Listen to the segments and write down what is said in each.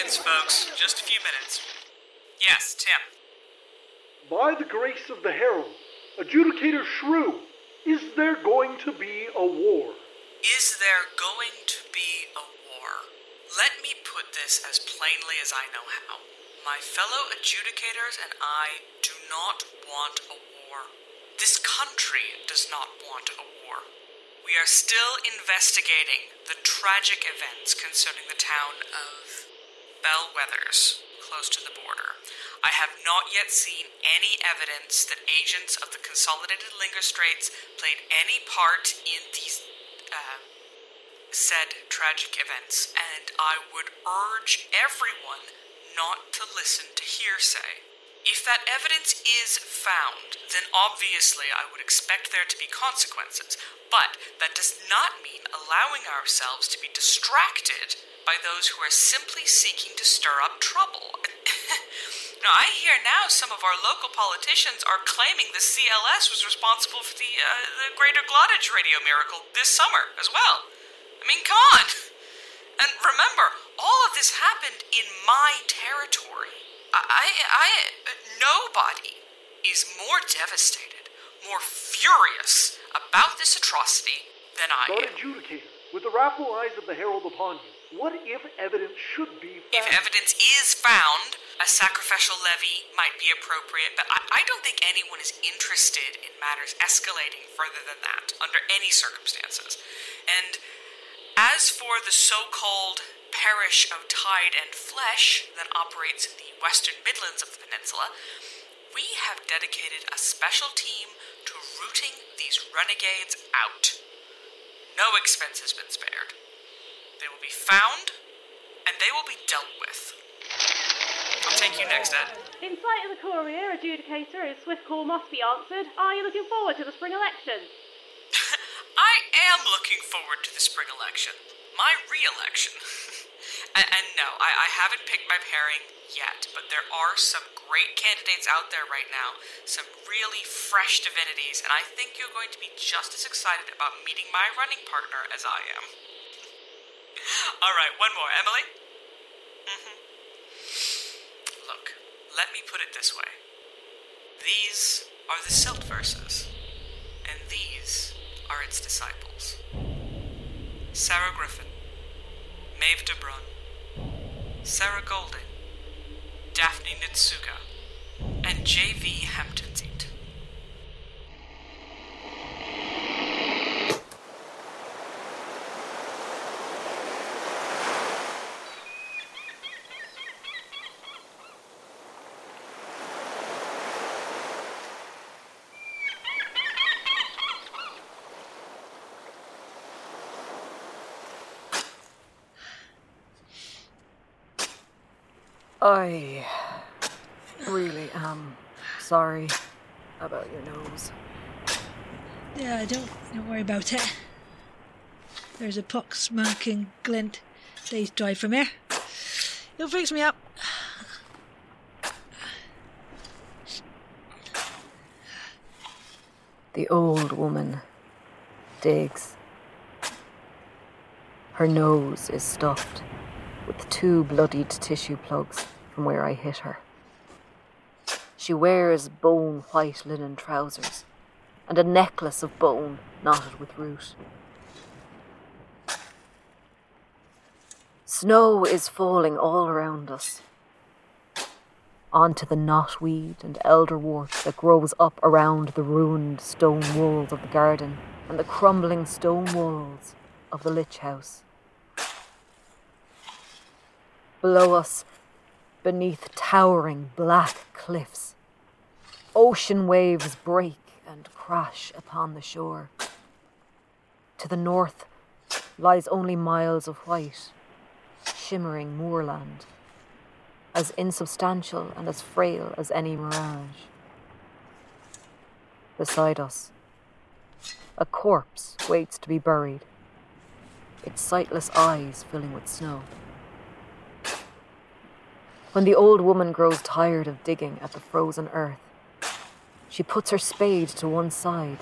Minutes, folks. Just a few minutes. Yes, Tim. By the grace of the Herald, Adjudicator Shrew, is there going to be a war? Is there going to be a war? Let me put this as plainly as I know how. My fellow adjudicators and I do not want a war. This country does not want a war. We are still investigating the tragic events concerning the town of Bellwethers, close to the border. I have not yet seen any evidence that agents of the Consolidated Linger Straits played any part in these said tragic events, and I would urge everyone not to listen to hearsay. If that evidence is found, then obviously I would expect there to be consequences, but that does not mean allowing ourselves to be distracted by those who are simply seeking to stir up trouble. Now, I hear now some of our local politicians are claiming the CLS was responsible for the Greater Glottage Radio Miracle this summer as well. I mean, come on! And remember, all of this happened in my territory. Nobody is more devastated, more furious about this atrocity than I am. But adjudicator, with the wrathful eyes of the Herald upon you, what if evidence should be found? If evidence is found, a sacrificial levy might be appropriate, but I don't think anyone is interested in matters escalating further than that, under any circumstances. And As for the so-called Parish of Tide and Flesh that operates in the western Midlands of the peninsula, we have dedicated a special team to rooting these renegades out. No expense has been spared. They will be found, and they will be dealt with. I'll take you next, Ed. In sight of the courier, adjudicator, his swift call must be answered. Are you looking forward to the spring election? I am looking forward to the spring election. My re-election. And no, I haven't picked my pairing yet, but there are some great candidates out there right now, some really fresh divinities, and I think you're going to be just as excited about meeting my running partner as I am. All right, one more. Emily? Mm-hmm. Look, let me put it this way. These are the Silt Verses, and these are its disciples. Sarah Griffin, Méabh de Brún, Sarah Golding, Daphne Nitsuga, and J.V. Hampton Van-Sant. I really am sorry about your nose. Yeah, don't worry about it. There's a pox mark in Glint, days drive from here. It'll fix me up. The old woman digs. Her nose is stuffed with two bloodied tissue plugs from where I hit her. She wears bone-white linen trousers and a necklace of bone knotted with root. Snow is falling all around us, onto the knotweed and elderwort that grows up around the ruined stone walls of the garden and the crumbling stone walls of the Lich House. Below us, beneath towering black cliffs, ocean waves break and crash upon the shore. To the north lies only miles of white, shimmering moorland, as insubstantial and as frail as any mirage. Beside us, a corpse waits to be buried, its sightless eyes filling with snow. When the old woman grows tired of digging at the frozen earth, she puts her spade to one side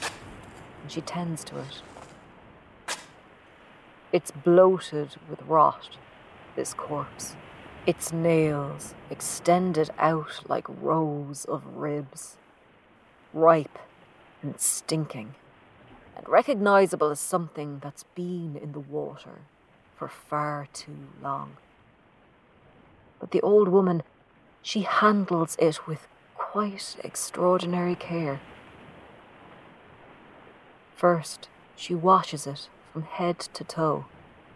and she tends to it. It's bloated with rot, this corpse. Its nails extended out like rows of ribs, ripe and stinking, and recognizable as something that's been in the water for far too long. But the old woman, she handles it with quite extraordinary care. First, she washes it from head to toe,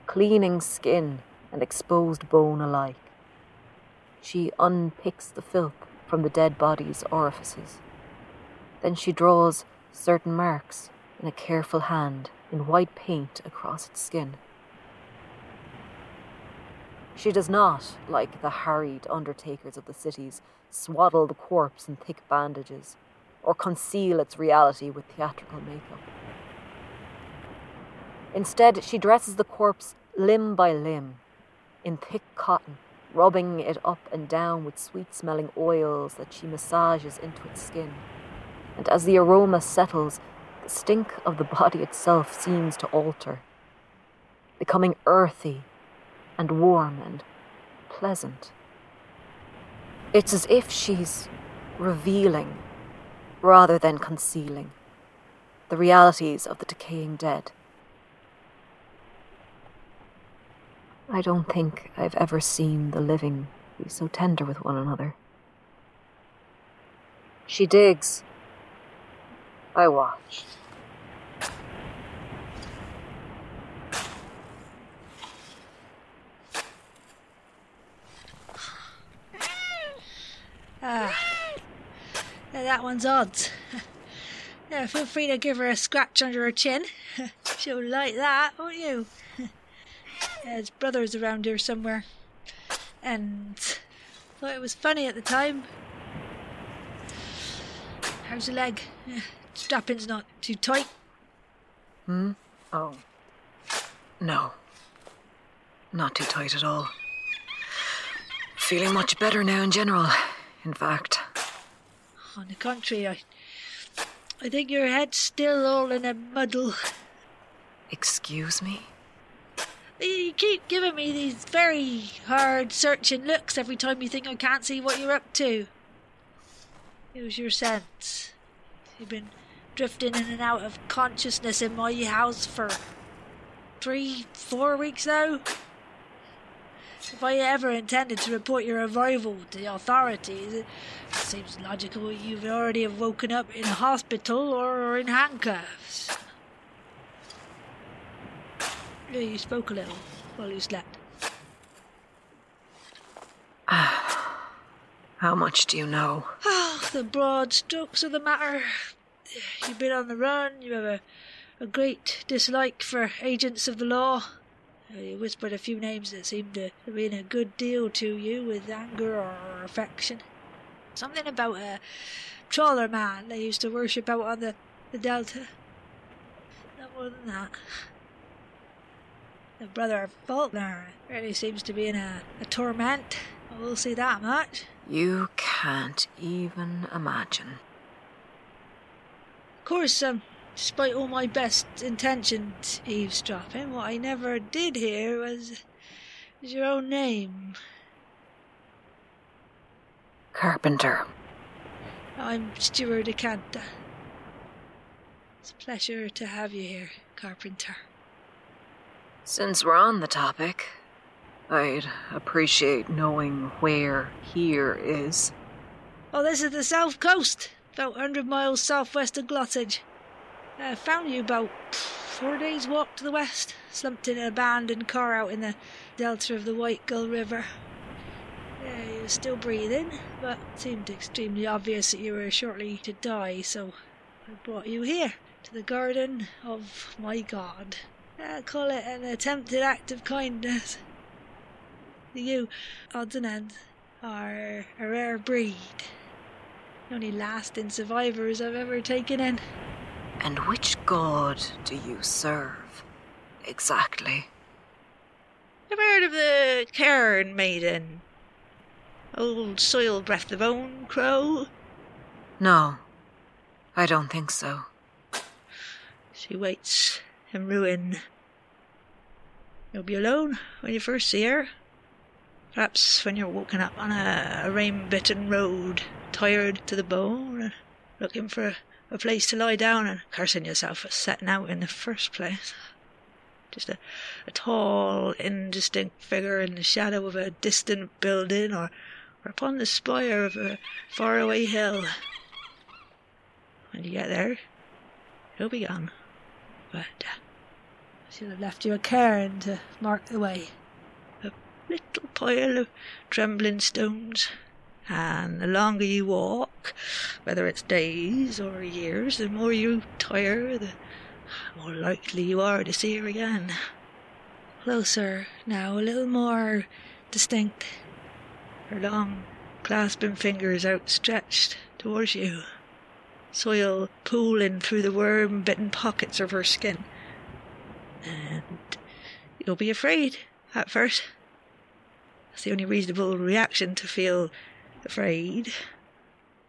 cleaning skin and exposed bone alike. She unpicks the filth from the dead body's orifices. Then she draws certain marks in a careful hand in white paint across its skin. She does not, like the harried undertakers of the cities, swaddle the corpse in thick bandages or conceal its reality with theatrical makeup. Instead, she dresses the corpse limb by limb in thick cotton, rubbing it up and down with sweet-smelling oils that she massages into its skin. And as the aroma settles, the stink of the body itself seems to alter, becoming earthy and warm and pleasant. It's as if she's revealing, rather than concealing, the realities of the decaying dead. I don't think I've ever seen the living be so tender with one another. She digs. I watch. that one's odds. Yeah, feel free to give her a scratch under her chin. She'll like that, won't you? His brother's around here somewhere. And thought it was funny at the time. How's the leg? Strapping's not too tight. Hmm? Oh. No. Not too tight at all. Feeling much better now in general, in fact. On the contrary, I think your head's still all in a muddle. Excuse me? You keep giving me these very hard, searching looks every time you think I can't see what you're up to. It was your sense. You've been drifting in and out of consciousness in my house for 3-4 weeks now. If I ever intended to report your arrival to the authorities, it seems logical you'd already have woken up in hospital or in handcuffs. Yeah, you spoke a little while you slept. How much do you know? Oh, the broad strokes of the matter. You've been on the run, you have a great dislike for agents of the law. You whispered a few names that seemed to mean a good deal to you with anger or affection. Something about a Trawler-man they used to worship out on the Delta. No more than that. The brother of Faulkner really seems to be in a torment. I will see that much. You can't even imagine. Of course, despite all my best intentioned eavesdropping, what I never did hear was your own name. Carpenter. I'm Stuart Acantha. It's a pleasure to have you here, Carpenter. Since we're on the topic, I'd appreciate knowing where here is. Oh, this is the south coast, about 100 miles southwest of Glottage. I found you about 4 days' walk to the west, slumped in an abandoned car out in the delta of the White Gull River. Yeah, you were still breathing, but it seemed extremely obvious that you were shortly to die, so I brought you here, to the garden of my God. I call it an attempted act of kindness. You, odds and ends, are a rare breed. The only lasting survivors I've ever taken in. And which god do you serve, exactly? I've heard of the Cairn Maiden. Old soil breath the bone crow? No, I don't think so. She waits in ruin. You'll be alone when you first see her. Perhaps when you're walking up on a rain-bitten road, tired to the bone, looking for a place to lie down and cursing yourself for setting out in the first place. Just a tall, indistinct figure in the shadow of a distant building or upon the spire of a faraway hill. When you get there, he'll be gone. But she'll have left you a cairn to mark the way. A little pile of trembling stones. And the longer you walk, whether it's days or years, the more you tire, the more likely you are to see her again. Closer now, a little more distinct. Her long, clasping fingers outstretched towards you. Soil pooling through the worm-bitten pockets of her skin. And you'll be afraid at first. That's the only reasonable reaction to feel afraid.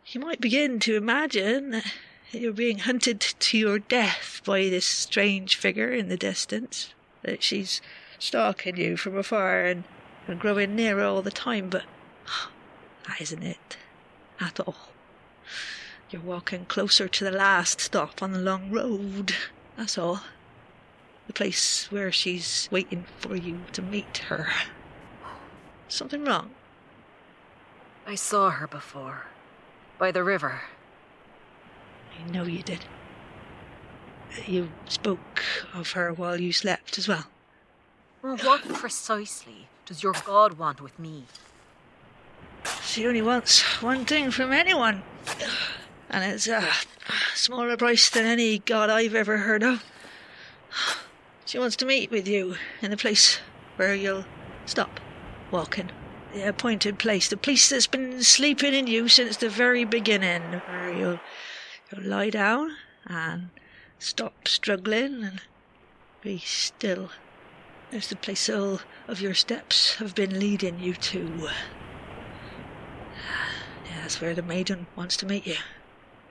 You might begin to imagine that you're being hunted to your death by this strange figure in the distance, that she's stalking you from afar and growing nearer all the time, but that isn't it at all. You're walking closer to the last stop on the long road, that's all. The place where she's waiting for you to meet her. Something wrong? I saw her before. By the river. I know you did. You spoke of her while you slept as well. Well, what precisely does your god want with me? She only wants one thing from anyone. and it's a smaller price than any god I've ever heard of. She wants to meet with you in the place where you'll stop walking. The appointed place. The place that's been sleeping in you since the very beginning. Where you'll lie down and stop struggling and be still. There's the place all of your steps have been leading you to. Yeah, that's where the maiden wants to meet you.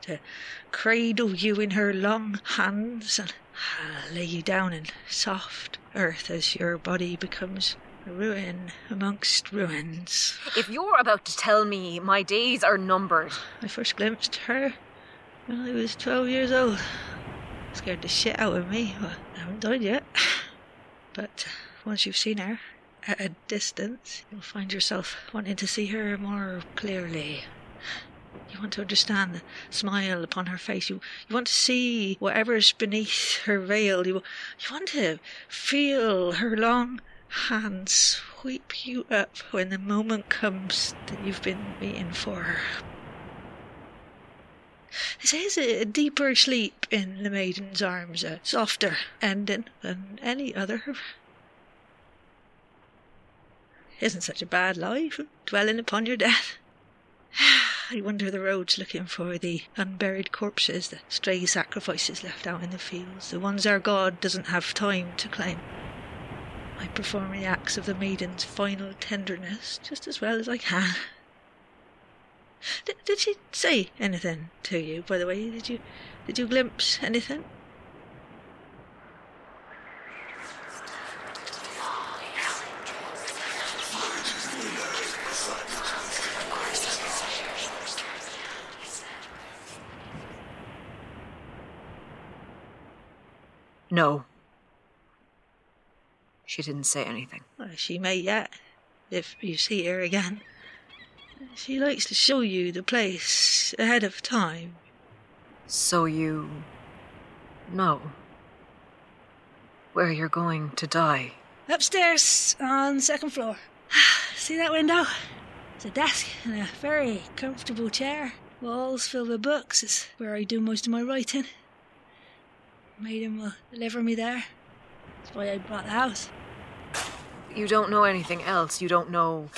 To cradle you in her long hands and lay you down in soft earth as your body becomes ruin amongst ruins. If you're about to tell me my days are numbered... I first glimpsed her when I was 12 years old. Scared the shit out of me, but I haven't died yet. But once you've seen her at a distance, you'll find yourself wanting to see her more clearly. You want to understand the smile upon her face. You want to see whatever's beneath her veil. You want to feel her long hands sweep you up when the moment comes that you've been waiting for her. This is a deeper sleep in the maiden's arms, a softer ending than any other. Isn't such a bad life, dwelling upon your death. I wander the roads looking for the unburied corpses, the stray sacrifices left out in the fields, the ones our God doesn't have time to claim. I perform the acts of the maiden's final tenderness just as well as I can. Did she say anything to you, by the way? Did you glimpse anything? No. She didn't say anything. Well, she may yet, if you see her again. She likes to show you the place ahead of time. So you know where you're going to die? Upstairs on the second floor. See that window? There's a desk and a very comfortable chair. Walls filled with books is where I do most of my writing. Maiden will deliver me there. That's why I bought the house. You don't know anything else? You don't know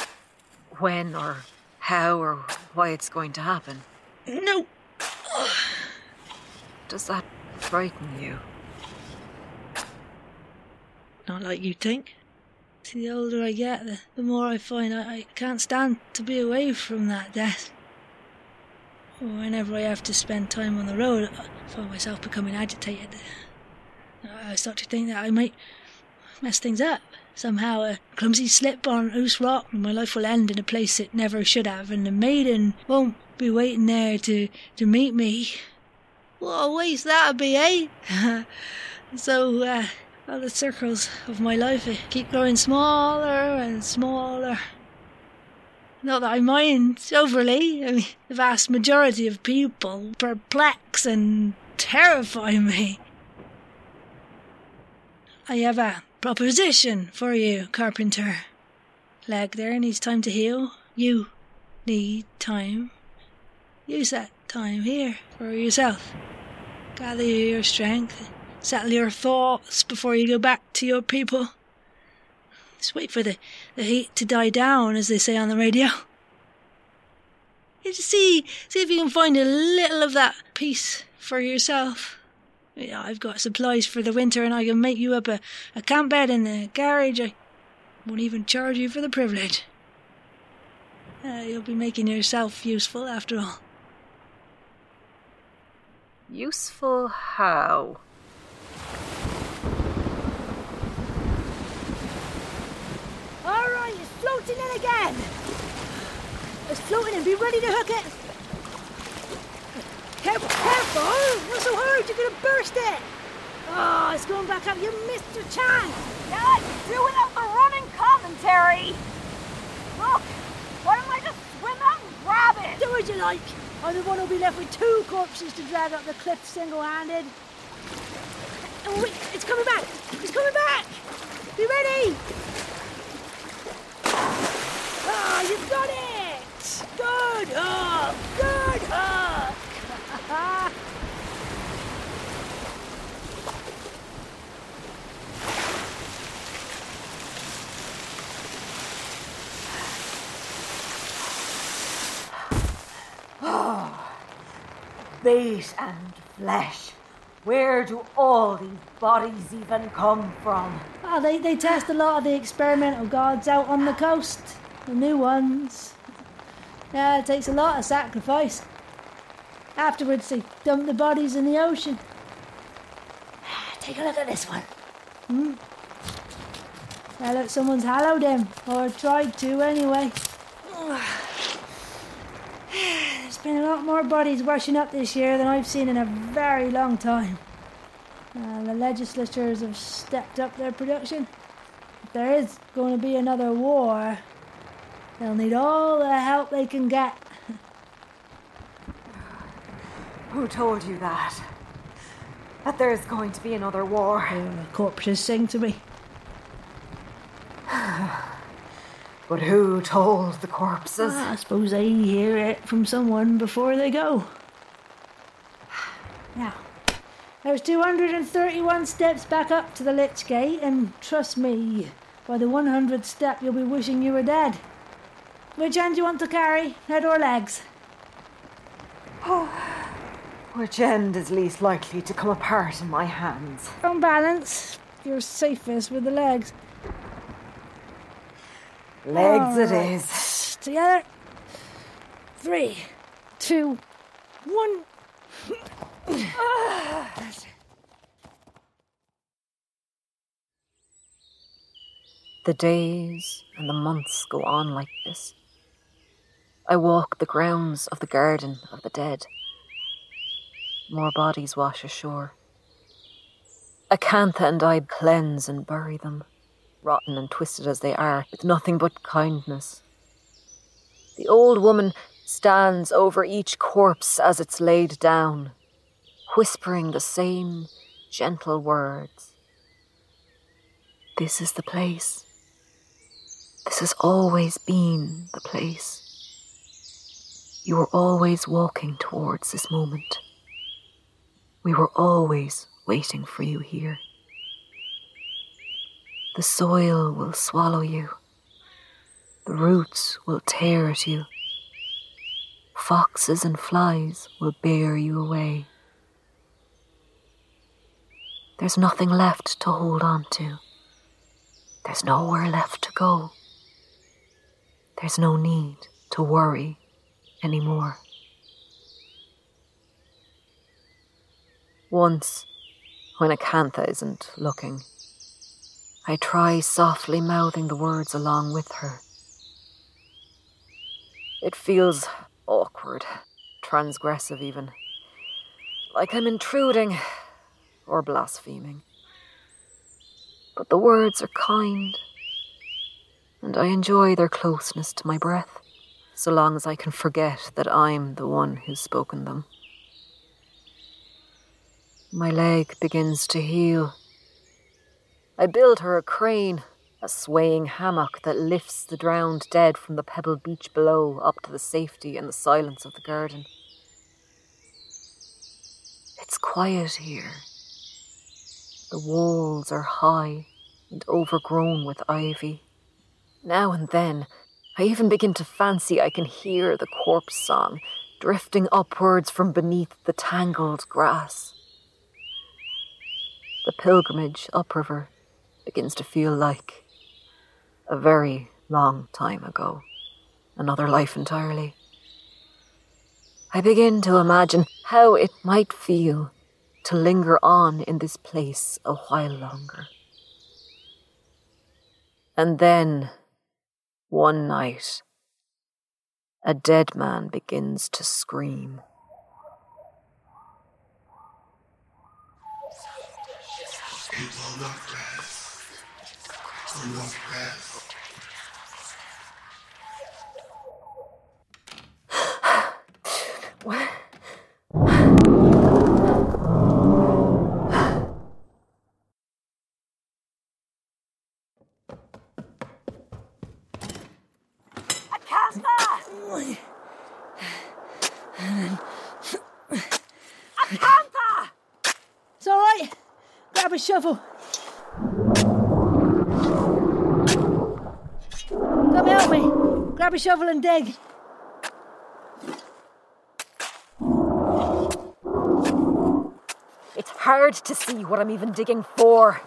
when or how or why it's going to happen? No. Does that frighten you? Not like you think. See, the older I get, the more I find I can't stand to be away from that death. Whenever I have to spend time on the road, I find myself becoming agitated. I start to think that I might mess things up. Somehow a clumsy slip on loose rock and my life will end in a place it never should have, and the maiden won't be waiting there to meet me. What a waste that'd be, eh? So all the circles of my life keep growing smaller and smaller. Not that I mind overly. I mean, the vast majority of people perplex and terrify me. I have a proposition for you, Carpenter. Leg there needs time to heal. You need time. Use that time here for yourself. Gather your strength. Settle your thoughts before you go back to your people. Just wait for the heat to die down, as they say on the radio. You just see if you can find a little of that peace for yourself. Yeah, I've got supplies for the winter, and I can make you up a camp bed in the garage. I won't even charge you for the privilege. You'll be making yourself useful after all. Useful how? Floating in again! It's floating in, be ready to hook it! Careful, careful! Not so hard, you're gonna burst it! Oh, it's going back up, you missed your chance! Yeah, you're doing up the running commentary! Look, why don't I just swim out and grab it? Do as you like! I'm the one who'll be left with two corpses to drag up the cliff single-handed. Oh, it's coming back! It's coming back! Be ready! Ah, oh, you got it! Good! Oh, good! Oh. bait and flesh. Where do all these bodies even come from? Oh, they test a lot of the experimental gods out on the coast. The new ones. Yeah, it takes a lot of sacrifice. Afterwards, they dump the bodies in the ocean. Take a look at this one. Well, look, someone's hallowed him. Or tried to, anyway. There's been a lot more bodies washing up this year than I've seen in a very long time. The legislators have stepped up their production. If there is going to be another war, they'll need all the help they can get. Who told you that? That there's going to be another war? The corpses sing to me. But who told the corpses? Well, I suppose they hear it from someone before they go. Now, there's 231 steps back up to the Lich Gate, and trust me, by the 100th step you'll be wishing you were dead. Which end do you want to carry, head or legs? Oh... Which end is least likely to come apart in my hands? On balance, you're safest with the legs. Legs it is. Together. 3, 2, 1. The days and the months go on like this. I walk the grounds of the Garden of the Dead. More bodies wash ashore. Acantha and I cleanse and bury them, rotten and twisted as they are, with nothing but kindness. The old woman stands over each corpse as it's laid down, whispering the same gentle words. This is the place. This has always been the place. You were always walking towards this moment. We were always waiting for you here. The soil will swallow you. The roots will tear at you. Foxes and flies will bear you away. There's nothing left to hold on to. There's nowhere left to go. There's no need to worry anymore. Once, when Acantha isn't looking, I try softly mouthing the words along with her. It feels awkward, transgressive even, like I'm intruding or blaspheming. But the words are kind, and I enjoy their closeness to my breath, so long as I can forget that I'm the one who's spoken them. My leg begins to heal. I build her a crane, a swaying hammock that lifts the drowned dead from the pebbled beach below up to the safety and the silence of the garden. It's quiet here. The walls are high and overgrown with ivy. Now and then, I even begin to fancy I can hear the corpse song drifting upwards from beneath the tangled grass. The pilgrimage upriver begins to feel like a very long time ago, another life entirely. I begin to imagine how it might feel to linger on in this place a while longer. And then, one night, a dead man begins to scream. It will not rest. It will not rest. What? I can't pass. I can't pass. It's all right. Grab a shovel. Come help me. Grab a shovel and dig. hard to see what I'm even digging for.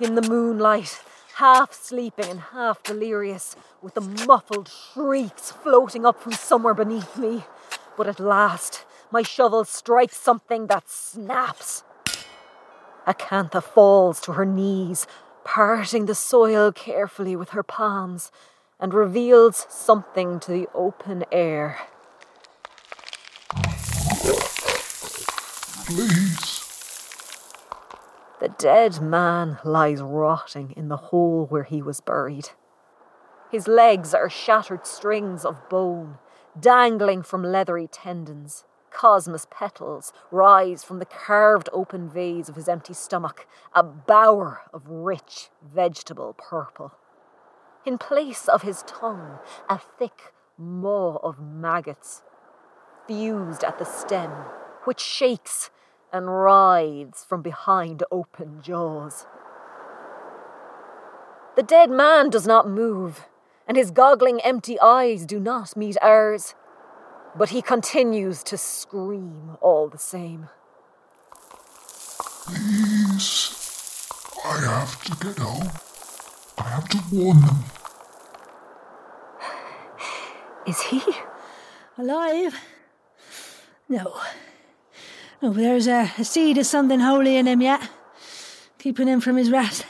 In the moonlight, half sleeping and half delirious, with the muffled shrieks floating up from somewhere beneath me. But at last, my shovel strikes something that snaps. Acantha falls to her knees, parting the soil carefully with her palms, and reveals something to the open air. Please. The dead man lies rotting in the hole where he was buried. His legs are shattered strings of bone, dangling from leathery tendons. Cosmos petals rise from the carved open vase of his empty stomach, a bower of rich vegetable purple. In place of his tongue, a thick maw of maggots, fused at the stem, which shakes and writhes from behind open jaws. The dead man does not move, and his goggling empty eyes do not meet ours. But he continues to scream all the same. Please, I have to get home. I have to warn them. Is he alive? No. No, there's a seed of something holy in him yet, keeping him from his wrath.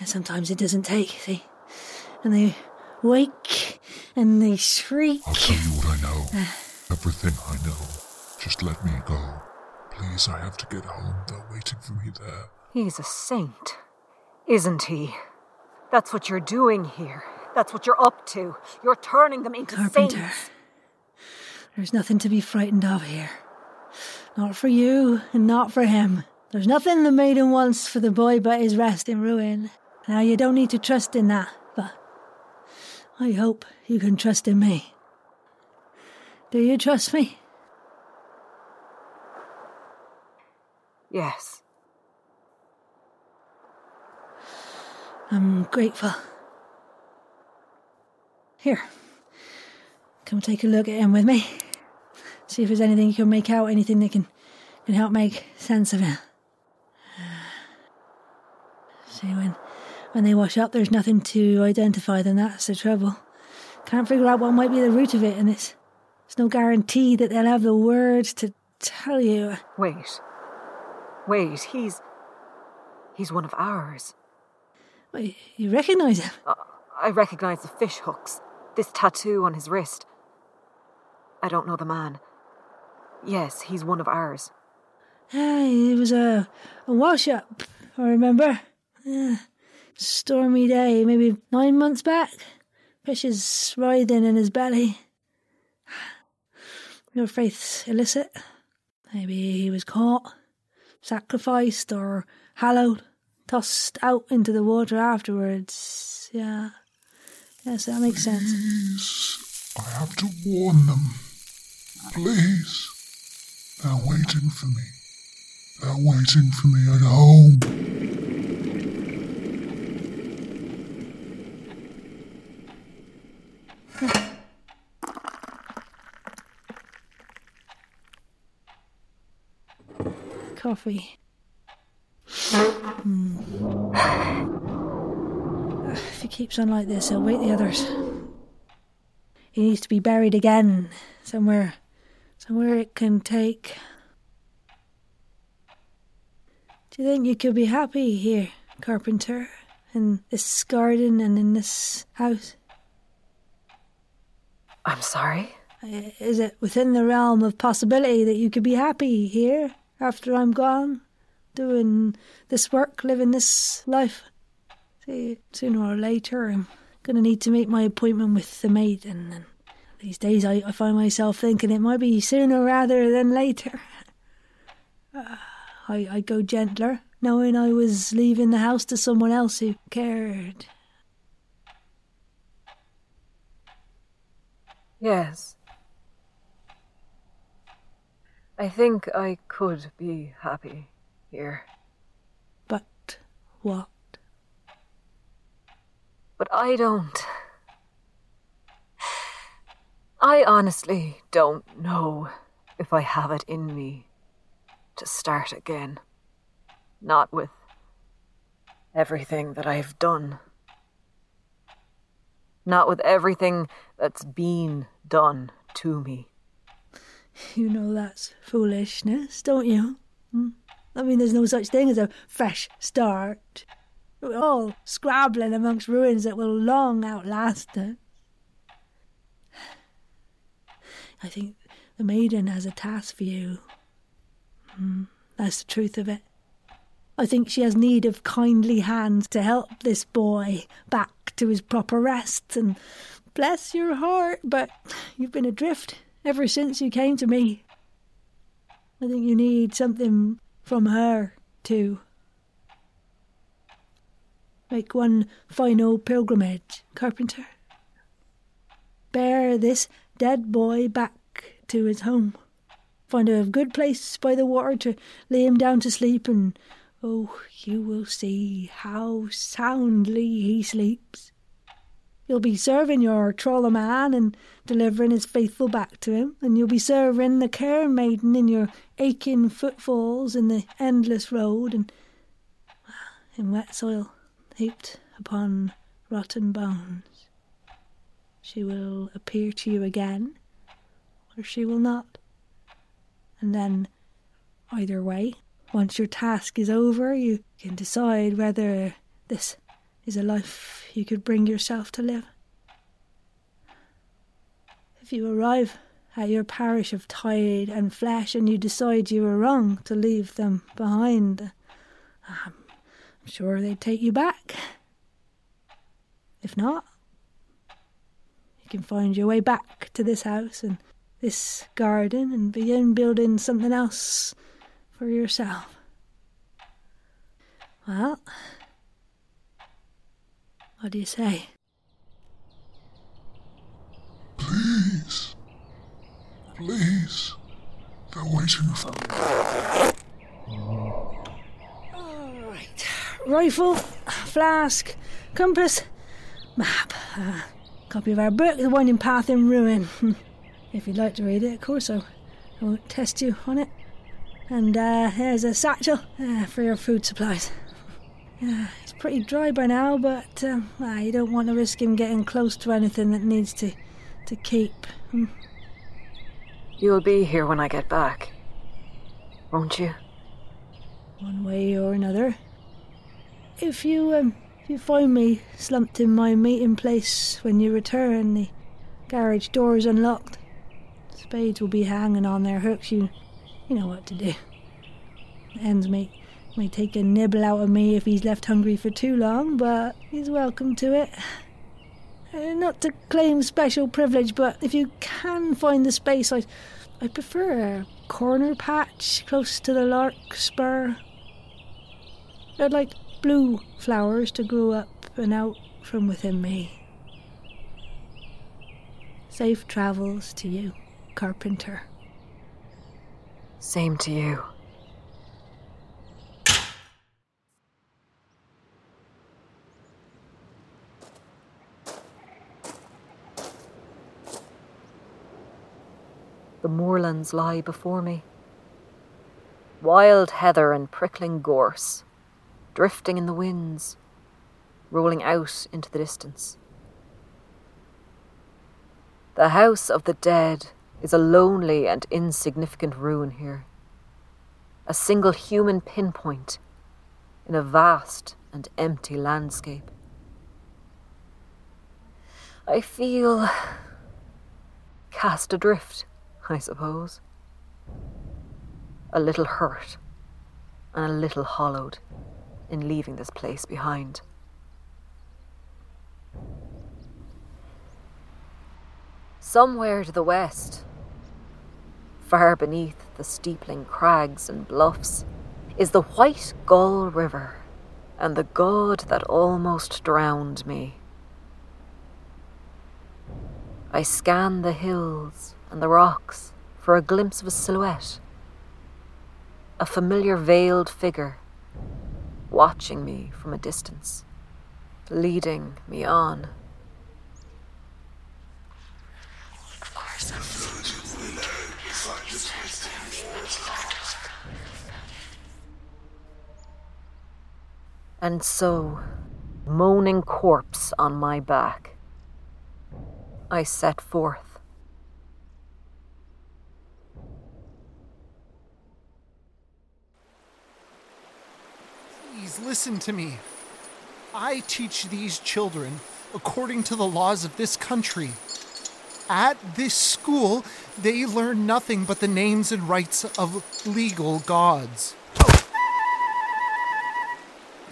And sometimes it doesn't take, see? And they wake. And they shriek. I'll tell you what I know. Everything I know. Just let me go. Please, I have to get home. They're waiting for me there. He's a saint, isn't he? That's what you're doing here. That's what you're up to. You're turning them into Carpenter, saints. There's nothing to be frightened of here. Not for you and not for him. There's nothing the maiden wants for the boy but his rest in ruin. Now, you don't need to trust in that, but I hope you can trust in me. Do you trust me? Yes. I'm grateful. Here. Come take a look at him with me. See if there's anything you can make out, anything that can help make sense of it. See, when they wash up, there's nothing to identify them. That's the trouble. Can't figure out what might be the root of it, and it's no guarantee that they'll have the words to tell you. Wait, he's one of ours. Wait, you recognise him? I recognise the fish hooks, this tattoo on his wrist. I don't know the man. Yes, he's one of ours. It was a wash-up, I remember. Yeah. Stormy day, maybe 9 months back. Fish is writhing in his belly. No faith's illicit. Maybe he was caught, sacrificed or hallowed, tossed out into the water afterwards. Yeah. Yes, that makes sense. Please, I have to warn them. Please. They're waiting for me. They're waiting for me at home. Coffee. If he keeps on like this, he'll wake the others. He needs to be buried again, somewhere it can take. Do you think you could be happy here, Carpenter, in this garden and in this house? I'm sorry? Is it within the realm of possibility that you could be happy here after I'm gone, doing this work, living this life? See, sooner or later I'm going to need to make my appointment with the maiden, and these days I find myself thinking it might be sooner rather than later. I go gentler, knowing I was leaving the house to someone else who cared. Yes. I think I could be happy here. But what? But I don't. I honestly don't know if I have it in me to start again. Not with everything that I've done. Not with everything that's been done to me. You know that's foolishness, don't you? I mean, there's no such thing as a fresh start. We're all scrabbling amongst ruins that will long outlast us. I think the Maiden has a task for you. That's the truth of it. I think she has need of kindly hands to help this boy back to his proper rest. And bless your heart, but you've been adrift ever since you came to me. I think you need something from her, too. Make one final pilgrimage, Carpenter. Bear this dead boy back to his home. Find a good place by the water to lay him down to sleep, and oh, you will see how soundly he sleeps. You'll be serving your Trawler-man and delivering his faithful back to him, and you'll be serving the Cairn Maiden in your aching footfalls in the endless road and in wet soil heaped upon rotten bones. She will appear to you again, or she will not. And then, either way, once your task is over, you can decide whether this is a life you could bring yourself to live. If you arrive at your parish of Tide and Flesh and you decide you were wrong to leave them behind, I'm sure they'd take you back. If not, you can find your way back to this house and this garden and begin building something else for yourself. Well, what do you say? Please. Please. They're waiting for me. All right. Rifle, flask, compass, map. Copy of our book, The Winding Path in Ruin. If you'd like to read it, of course, I won't test you on it. And here's a satchel for your food supplies. It's pretty dry by now, but you don't want to risk him getting close to anything that needs to keep. You'll be here when I get back, won't you? One way or another. If you find me slumped in my meeting place when you return, the garage door is unlocked. Spades will be hanging on their hooks. You know what to do. Ends may take a nibble out of me if he's left hungry for too long, but he's welcome to it. Not to claim special privilege, but if you can find the space, I prefer a corner patch close to the larkspur. I'd like blue flowers to grow up and out from within me. Safe travels to you, Carpenter. Same to you. The moorlands lie before me. Wild heather and prickling gorse, drifting in the winds, rolling out into the distance. The house of the dead is a lonely and insignificant ruin here. A single human pinpoint in a vast and empty landscape. I feel cast adrift, I suppose. A little hurt and a little hollowed in leaving this place behind. Somewhere to the west, far beneath the steepling crags and bluffs, is the White Gull River and the god that almost drowned me. I scan the hills and the rocks for a glimpse of a silhouette, a familiar veiled figure watching me from a distance, leading me on. And so, moaning corpse on my back, I set forth. Please listen to me. I teach these children according to the laws of this country. At this school, they learn nothing but the names and rites of legal gods.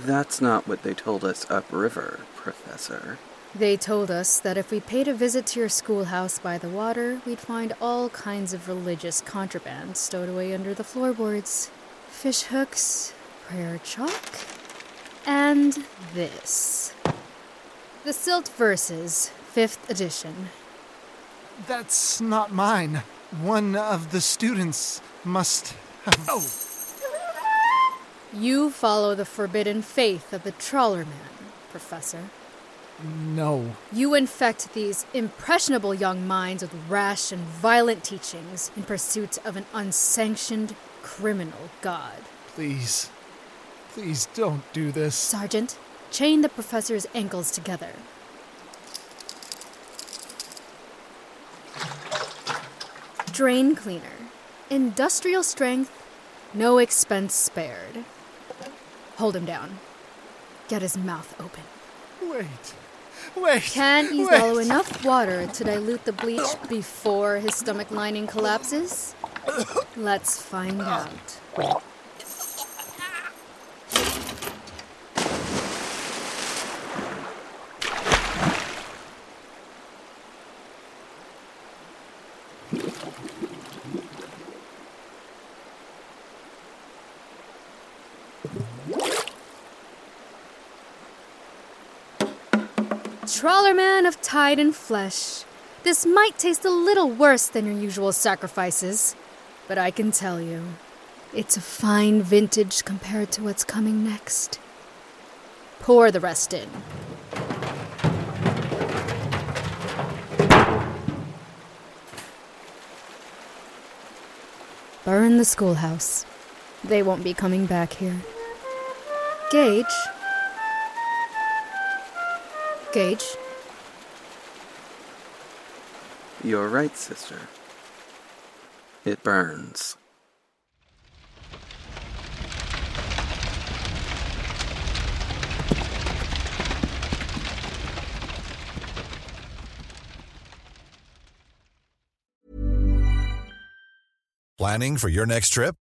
That's not what they told us upriver, Professor. They told us that if we paid a visit to your schoolhouse by the water, we'd find all kinds of religious contraband stowed away under the floorboards. Fish hooks, prayer chalk, and this. The Silt Verses, 5th edition. That's not mine. One of the students must have... Oh! You follow the forbidden faith of the Trawler-man, Professor. No. You infect these impressionable young minds with rash and violent teachings in pursuit of an unsanctioned criminal god. Please. Please don't do this. Sergeant, chain the Professor's ankles together. Drain cleaner. Industrial strength, no expense spared. Hold him down. Get his mouth open. Wait. Can he swallow enough water to dilute the bleach before his stomach lining collapses? Let's find out. Trawler-man of Tide and Flesh, this might taste a little worse than your usual sacrifices, but I can tell you, it's a fine vintage compared to what's coming next. Pour the rest in. Burn the schoolhouse. They won't be coming back here. Gage? You're right, sister. It burns. Planning for your next trip?